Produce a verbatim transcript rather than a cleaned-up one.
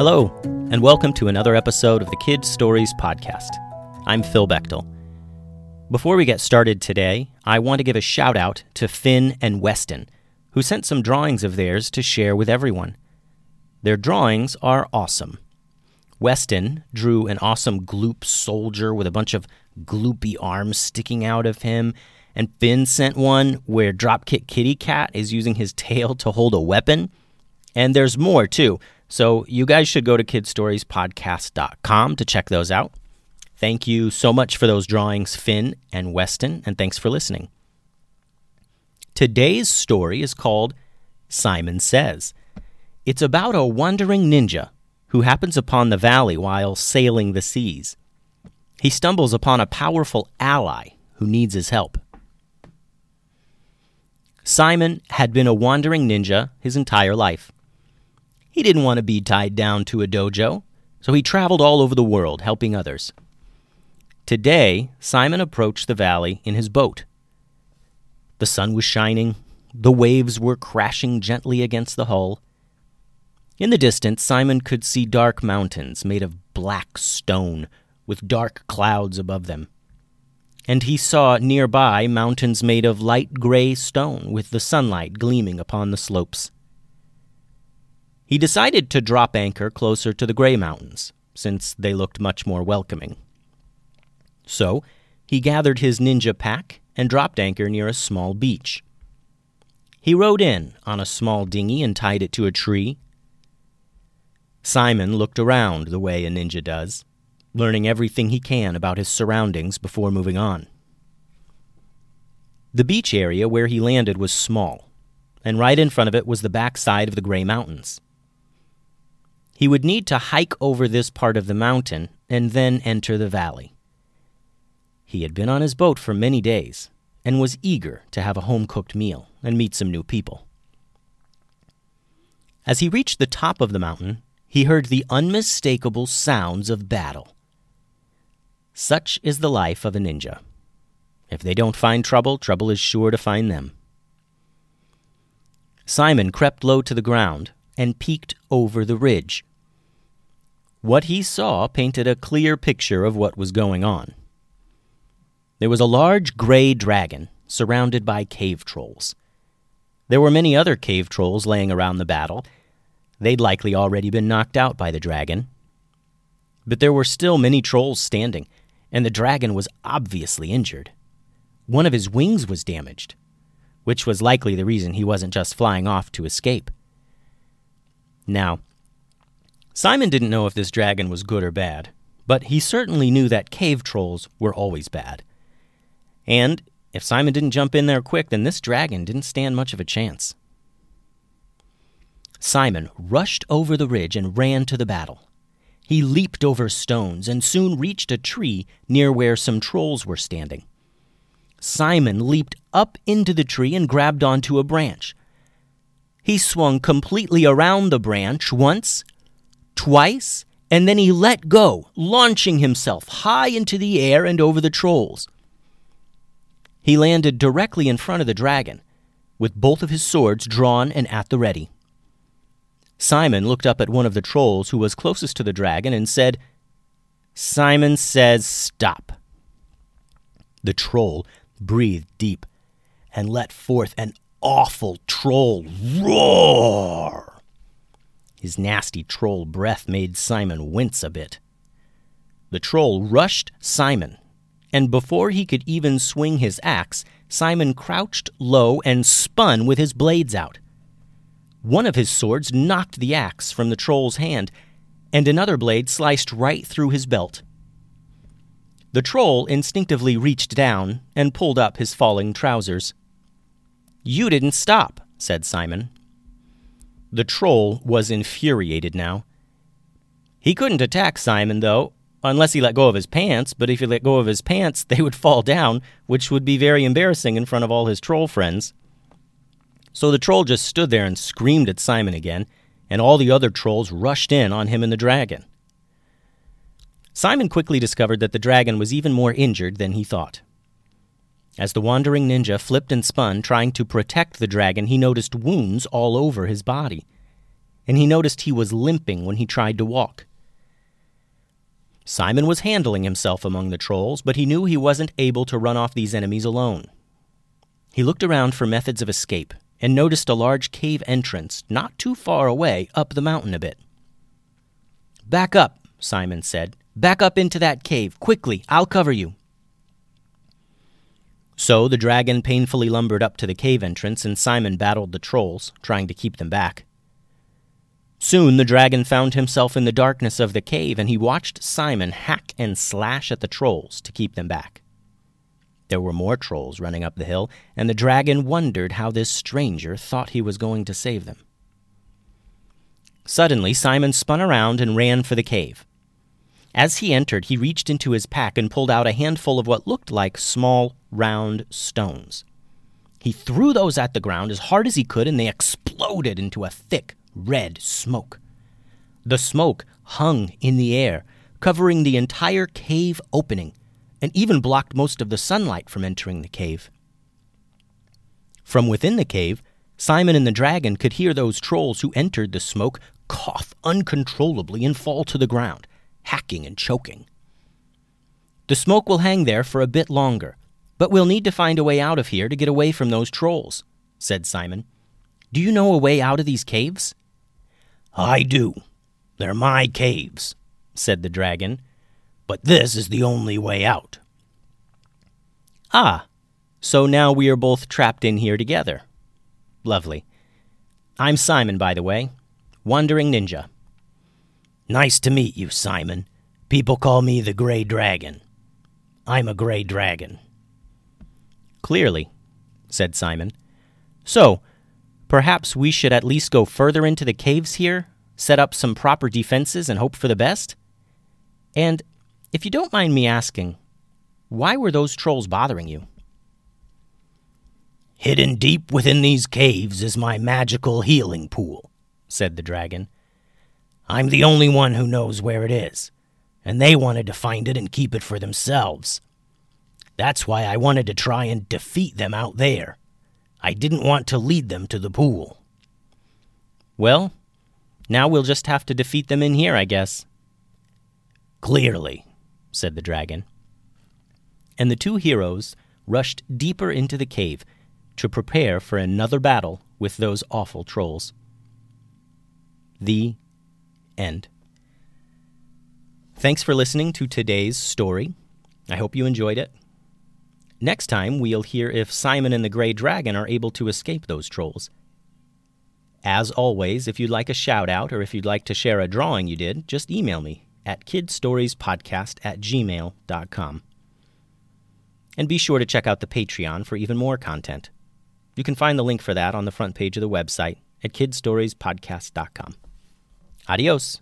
Hello, and welcome to another episode of the Kids Stories Podcast. I'm Phil Bechtel. Before we get started today, I want to give a shout out to Finn and Weston, who sent some drawings of theirs to share with everyone. Their drawings are awesome. Weston drew an awesome gloop soldier with a bunch of gloopy arms sticking out of him, and Finn sent one where Dropkick Kitty Cat is using his tail to hold a weapon. And there's more, too, so you guys should go to Kids Stories Podcast dot com to check those out. Thank you so much for those drawings, Finn and Weston, and thanks for listening. Today's story is called Simon Says. It's about a wandering ninja who happens upon the valley while sailing the seas. He stumbles upon a powerful ally who needs his help. Simon had been a wandering ninja his entire life. He didn't want to be tied down to a dojo, so he traveled all over the world helping others. Today, Simon approached the valley in his boat. The sun was shining, the waves were crashing gently against the hull. In the distance, Simon could see dark mountains made of black stone with dark clouds above them. And he saw nearby mountains made of light gray stone with the sunlight gleaming upon the slopes. He decided to drop anchor closer to the gray mountains, since they looked much more welcoming. So, he gathered his ninja pack and dropped anchor near a small beach. He rowed in on a small dinghy and tied it to a tree. Simon looked around the way a ninja does, learning everything he can about his surroundings before moving on. The beach area where he landed was small, and right in front of it was the backside of the Gray Mountains. He would need to hike over this part of the mountain and then enter the valley. He had been on his boat for many days and was eager to have a home-cooked meal and meet some new people. As he reached the top of the mountain, he heard the unmistakable sounds of battle. Such is the life of a ninja. If they don't find trouble, trouble is sure to find them. Simon crept low to the ground and peeked over the ridge. What he saw painted a clear picture of what was going on. There was a large gray dragon surrounded by cave trolls. There were many other cave trolls laying around the battle. They'd likely already been knocked out by the dragon. But there were still many trolls standing, and the dragon was obviously injured. One of his wings was damaged, which was likely the reason he wasn't just flying off to escape. Now, Simon didn't know if this dragon was good or bad, but he certainly knew that cave trolls were always bad. And if Simon didn't jump in there quick, then this dragon didn't stand much of a chance. Simon rushed over the ridge and ran to the battle. He leaped over stones and soon reached a tree near where some trolls were standing. Simon leaped up into the tree and grabbed onto a branch. He swung completely around the branch once, twice, and then he let go, launching himself high into the air and over the trolls. He landed directly in front of the dragon, with both of his swords drawn and at the ready. Simon looked up at one of the trolls who was closest to the dragon and said, "Simon says stop." The troll breathed deep and let forth an awful troll roar. His nasty troll breath made Simon wince a bit. The troll rushed Simon, and before he could even swing his axe, Simon crouched low and spun with his blades out. One of his swords knocked the axe from the troll's hand, and another blade sliced right through his belt. The troll instinctively reached down and pulled up his falling trousers. "You didn't stop," said Simon. The troll was infuriated now. He couldn't attack Simon, though, unless he let go of his pants, but if he let go of his pants, they would fall down, which would be very embarrassing in front of all his troll friends. So the troll just stood there and screamed at Simon again, and all the other trolls rushed in on him and the dragon. Simon quickly discovered that the dragon was even more injured than he thought. As the wandering ninja flipped and spun, trying to protect the dragon, he noticed wounds all over his body. and he noticed he was limping when he tried to walk. Simon was handling himself among the trolls, but he knew he wasn't able to run off these enemies alone. He looked around for methods of escape and noticed a large cave entrance not too far away up the mountain a bit. "Back up," Simon said. "Back up into that cave, quickly. I'll cover you." So the dragon painfully lumbered up to the cave entrance, and Simon battled the trolls, trying to keep them back. Soon the dragon found himself in the darkness of the cave, and he watched Simon hack and slash at the trolls to keep them back. There were more trolls running up the hill, and the dragon wondered how this stranger thought he was going to save them. Suddenly, Simon spun around and ran for the cave. As he entered, he reached into his pack and pulled out a handful of what looked like small, round stones. He threw those at the ground as hard as he could, and they exploded into a thick, red smoke. The smoke hung in the air, covering the entire cave opening, and even blocked most of the sunlight from entering the cave. From within the cave, Simon and the dragon could hear those trolls who entered the smoke cough uncontrollably and fall to the ground, hacking and choking. The smoke will hang there for a bit longer, but we'll need to find a way out of here to get away from those trolls, said Simon. "Do you know a way out of these caves?" "I do. They're my caves," said the dragon, "but this is the only way out." "Ah, so now we are both trapped in here together. Lovely. I'm Simon, by the way, Wandering Ninja." "Nice to meet you, Simon. People call me the Gray Dragon. I'm a Gray Dragon." "Clearly," said Simon. "So, perhaps we should at least go further into the caves here, set up some proper defenses, and hope for the best? And, if you don't mind me asking, why were those trolls bothering you?" "Hidden deep within these caves is my magical healing pool," said the dragon. "I'm the only one who knows where it is, and they wanted to find it and keep it for themselves. That's why I wanted to try and defeat them out there. I didn't want to lead them to the pool." "Well, now we'll just have to defeat them in here, I guess." "Clearly," said the dragon. And the two heroes rushed deeper into the cave to prepare for another battle with those awful trolls. The end. Thanks for listening to today's story. I hope you enjoyed it. Next time, we'll hear if Simon and the Gray Dragon are able to escape those trolls. As always, if you'd like a shout-out or if you'd like to share a drawing you did, just email me at kids stories podcast at gmail dot com. And be sure to check out the Patreon for even more content. You can find the link for that on the front page of the website at kids stories podcast dot com. Adios!